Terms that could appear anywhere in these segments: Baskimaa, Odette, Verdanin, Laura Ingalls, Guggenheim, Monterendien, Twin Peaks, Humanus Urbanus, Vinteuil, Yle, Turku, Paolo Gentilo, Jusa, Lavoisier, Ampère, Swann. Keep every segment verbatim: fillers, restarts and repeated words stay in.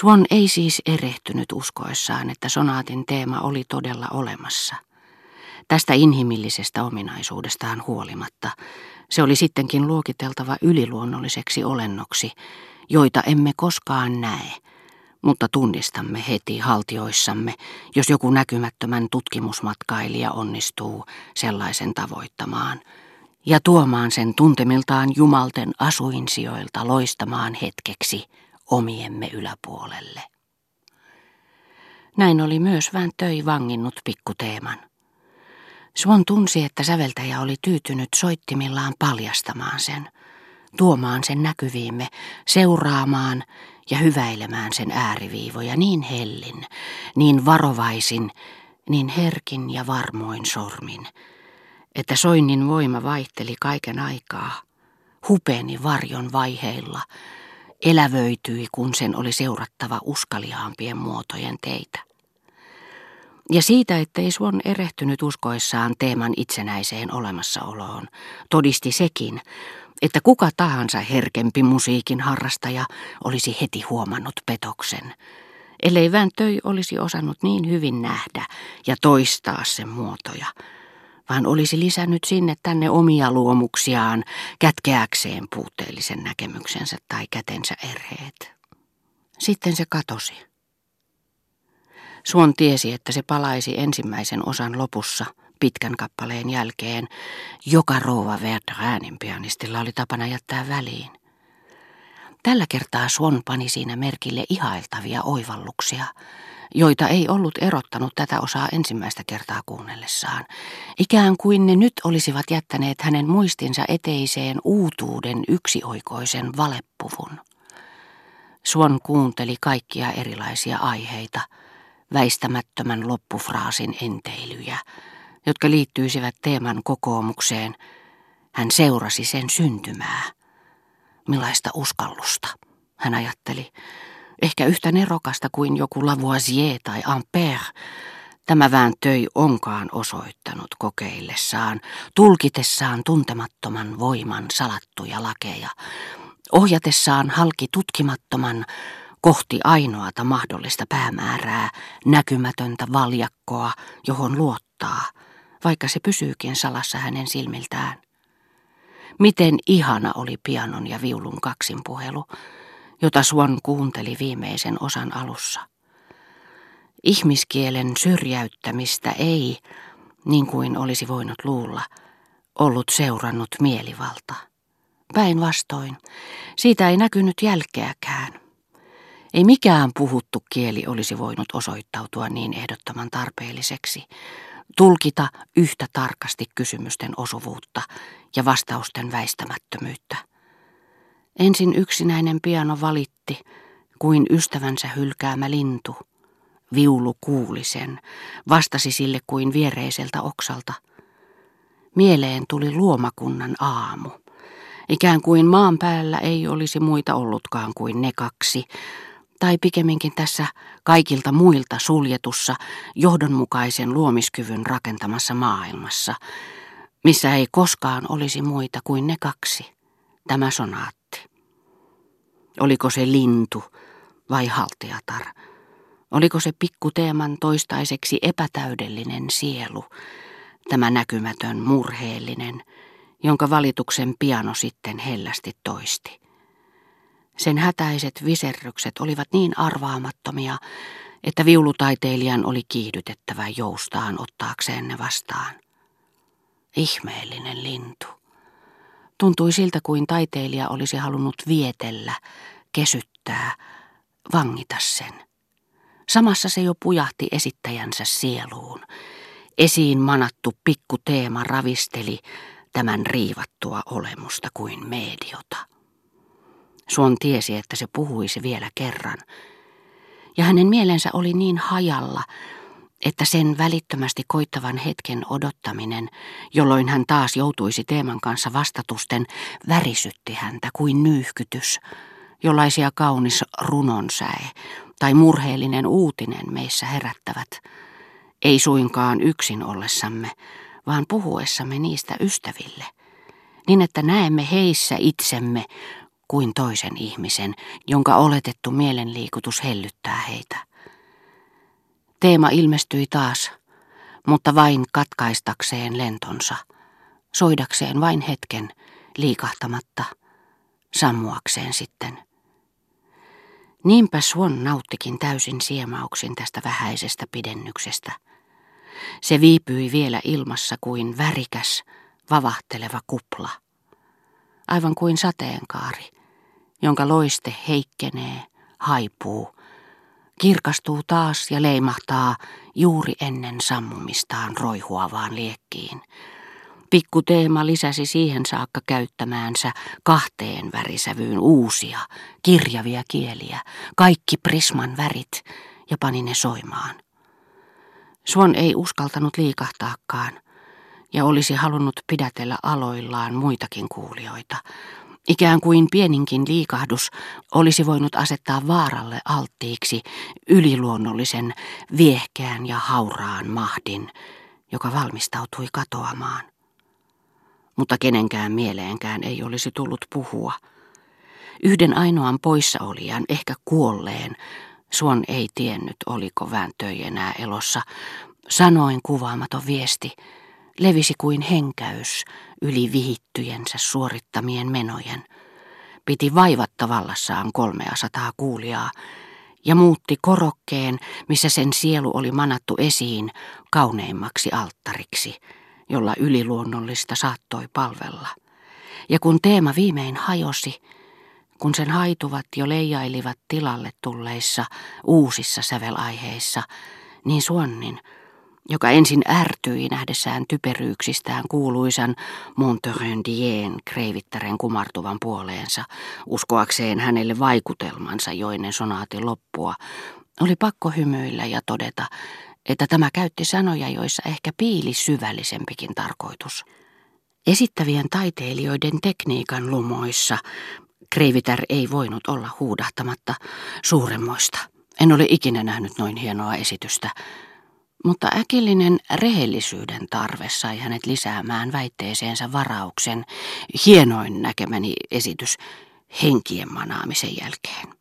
Swann ei siis erehtynyt uskoessaan, että sonaatin teema oli todella olemassa. Tästä inhimillisestä ominaisuudestaan huolimatta se oli sittenkin luokiteltava yliluonnolliseksi olennoksi, joita emme koskaan näe, mutta tunnistamme heti haltioissamme, jos joku näkymättömän tutkimusmatkailija onnistuu sellaisen tavoittamaan ja tuomaan sen tuntemiltaan jumalten asuinsijoilta loistamaan hetkeksi omiemme yläpuolelle. Näin oli myös Vinteuil vanginnut pikkuteeman. Swann tunsi, että säveltäjä oli tyytynyt soittimillaan paljastamaan sen, tuomaan sen näkyviimme, seuraamaan ja hyväilemään sen ääriviivoja niin hellin, niin varovaisin, niin herkin ja varmoin sormin, että soinnin voima vaihteli kaiken aikaa, hupeni varjon vaiheilla, elävöityi, kun sen oli seurattava uskaliaampien muotojen teitä. Ja siitä, ettei Swann erehtynyt uskoissaan teeman itsenäiseen olemassaoloon, todisti sekin, että kuka tahansa herkempi musiikin harrastaja olisi heti huomannut petoksen, ellei Vinteuil olisi osannut niin hyvin nähdä ja toistaa sen muotoja, vaan olisi lisännyt sinne tänne omia luomuksiaan kätkeäkseen puutteellisen näkemyksensä tai kätensä erheet. Sitten se katosi. Swann tiesi, että se palaisi ensimmäisen osan lopussa pitkän kappaleen jälkeen, joka rouva Verdanin pianistilla oli tapana jättää väliin. Tällä kertaa Swann pani siinä merkille ihailtavia oivalluksia, joita ei ollut erottanut tätä osaa ensimmäistä kertaa kuunnellessaan. Ikään kuin ne nyt olisivat jättäneet hänen muistinsa eteiseen uutuuden yksioikoisen valepuvun. Swann kuunteli kaikkia erilaisia aiheita, väistämättömän loppufraasin enteilyjä, jotka liittyisivät teeman kokoomukseen. Hän seurasi sen syntymää. Millaista uskallusta, hän ajatteli. Ehkä yhtä nerokasta kuin joku Lavoisier tai Ampère, tämä Vinteuil onkaan osoittanut kokeillessaan, tulkitessaan tuntemattoman voiman salattuja lakeja, ohjatessaan halki tutkimattoman kohti ainoata mahdollista päämäärää, näkymätöntä valjakkoa, johon luottaa, vaikka se pysyykin salassa hänen silmiltään. Miten ihana oli pianon ja viulun kaksinpuhelu, jota Swann kuunteli viimeisen osan alussa. Ihmiskielen syrjäyttämistä ei, niin kuin olisi voinut luulla, ollut seurannut mielivalta. Päinvastoin, siitä ei näkynyt jälkeäkään. Ei mikään puhuttu kieli olisi voinut osoittautua niin ehdottoman tarpeelliseksi, tulkita yhtä tarkasti kysymysten osuvuutta ja vastausten väistämättömyyttä. Ensin yksinäinen piano valitti, kuin ystävänsä hylkäämä lintu. Viulu kuuli sen, vastasi sille kuin viereiseltä oksalta. Mieleen tuli luomakunnan aamu. Ikään kuin maan päällä ei olisi muita ollutkaan kuin ne kaksi, tai pikemminkin tässä kaikilta muilta suljetussa, johdonmukaisen luomiskyvyn rakentamassa maailmassa, missä ei koskaan olisi muita kuin ne kaksi, tämä sonaatti. Oliko se lintu vai haltiatar? Oliko se pikkuteeman toistaiseksi epätäydellinen sielu, tämä näkymätön murheellinen, jonka valituksen piano sitten hellästi toisti? Sen hätäiset viserrykset olivat niin arvaamattomia, että viulutaiteilijan oli kiihdytettävä joustaan ottaakseen ne vastaan. Ihmeellinen lintu. Tuntui siltä, kuin taiteilija olisi halunnut vietellä, kesyttää, vangita sen. Samassa se jo pujahti esittäjänsä sieluun. Esiin manattu pikkuteema ravisteli tämän riivattua olemusta kuin mediota. Swann tiesi, että se puhuisi vielä kerran, ja hänen mielensä oli niin hajalla, että sen välittömästi koittavan hetken odottaminen, jolloin hän taas joutuisi teeman kanssa vastatusten, värisytti häntä kuin nyyhkytys, jollaisia kaunis runonsäe tai murheellinen uutinen meissä herättävät, ei suinkaan yksin ollessamme, vaan puhuessamme niistä ystäville, niin että näemme heissä itsemme, kuin toisen ihmisen, jonka oletettu mielenliikutus hellyttää heitä. Teema ilmestyi taas, mutta vain katkaistakseen lentonsa, soidakseen vain hetken, liikahtamatta, sammuakseen sitten. Niinpä Swann nauttikin täysin siemauksin tästä vähäisestä pidennyksestä. Se viipyi vielä ilmassa kuin värikäs, vavahteleva kupla. Aivan kuin sateenkaari, jonka loiste heikkenee, haipuu, kirkastuu taas ja leimahtaa juuri ennen sammumistaan roihuavaan liekkiin. Pikku Teema lisäsi siihen saakka käyttämäänsä kahteen värisävyyn uusia, kirjavia kieliä, kaikki prisman värit, ja pani ne soimaan. Swann ei uskaltanut liikahtaakaan, ja olisi halunnut pidätellä aloillaan muitakin kuulijoita. Ikään kuin pieninkin liikahdus olisi voinut asettaa vaaralle alttiiksi yliluonnollisen, viehkeän ja hauraan mahdin, joka valmistautui katoamaan. Mutta kenenkään mieleenkään ei olisi tullut puhua. Yhden ainoan poissaolijan, ehkä kuolleen, Swann ei tiennyt, oliko Vinteuil enää elossa, sanoin kuvaamaton viesti levisi kuin henkäys yli vihittyjensä suorittamien menojen, piti vaivatta vallassaan kolmeasataa kuulijaa ja muutti korokkeen, missä sen sielu oli manattu esiin, kauneimmaksi alttariksi, jolla yliluonnollista saattoi palvella. Ja kun teema viimein hajosi, kun sen haituvat jo leijailivat tilalle tulleissa uusissa sävelaiheissa, niin Swannin, joka ensin ärtyi nähdessään typeryyksistään kuuluisan Monterendien kreivittären kumartuvan puoleensa, uskoakseen hänelle vaikutelmansa jo ennen sonaatin loppua, oli pakko hymyillä ja todeta, että tämä käytti sanoja, joissa ehkä piili syvällisempikin tarkoitus. Esittävien taiteilijoiden tekniikan lumoissa kreivitär ei voinut olla huudahtamatta suuremmoista. En ole ikinä nähnyt noin hienoa esitystä. Mutta äkillinen rehellisyyden tarve sai hänet lisäämään väitteeseensä varauksen hienoin näkemäni esitys henkien manaamisen jälkeen.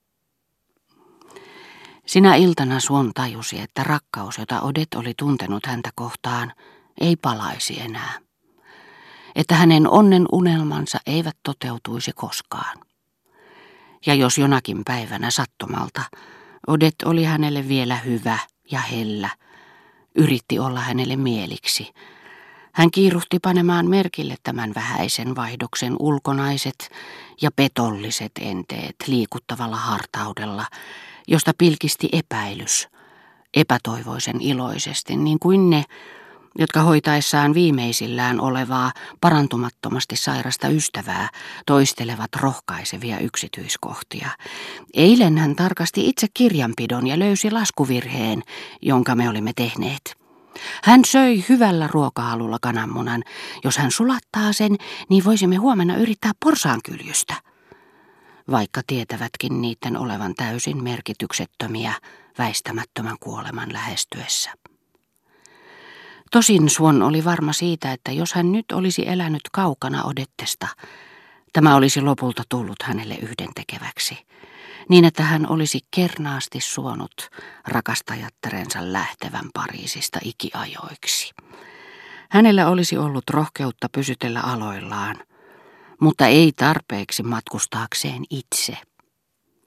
Sinä iltana Swann tajusi, että rakkaus, jota Odette oli tuntenut häntä kohtaan, ei palaisi enää. Että hänen onnen unelmansa eivät toteutuisi koskaan. Ja jos jonakin päivänä sattumalta, Odette oli hänelle vielä hyvä ja hellä, yritti olla hänelle mieliksi. Hän kiiruhti panemaan merkille tämän vähäisen vaihdoksen ulkonaiset ja petolliset enteet liikuttavalla hartaudella, josta pilkisti epäilys, epätoivoisen iloisesti, niin kuin ne, jotka hoitaessaan viimeisillään olevaa parantumattomasti sairasta ystävää toistelevat rohkaisevia yksityiskohtia. Eilen hän tarkasti itse kirjanpidon ja löysi laskuvirheen, jonka me olimme tehneet. Hän söi hyvällä ruokahalulla kananmunan. Jos hän sulattaa sen, niin voisimme huomenna yrittää porsaankyljystä. Vaikka tietävätkin niiden olevan täysin merkityksettömiä väistämättömän kuoleman lähestyessä. Tosin Swann oli varma siitä, että jos hän nyt olisi elänyt kaukana Odettesta, tämä olisi lopulta tullut hänelle yhdentekeväksi, niin että hän olisi kernaasti suonut rakastajattarensa lähtevän Pariisista ikiajoiksi. Hänellä olisi ollut rohkeutta pysytellä aloillaan, mutta ei tarpeeksi matkustaakseen itse.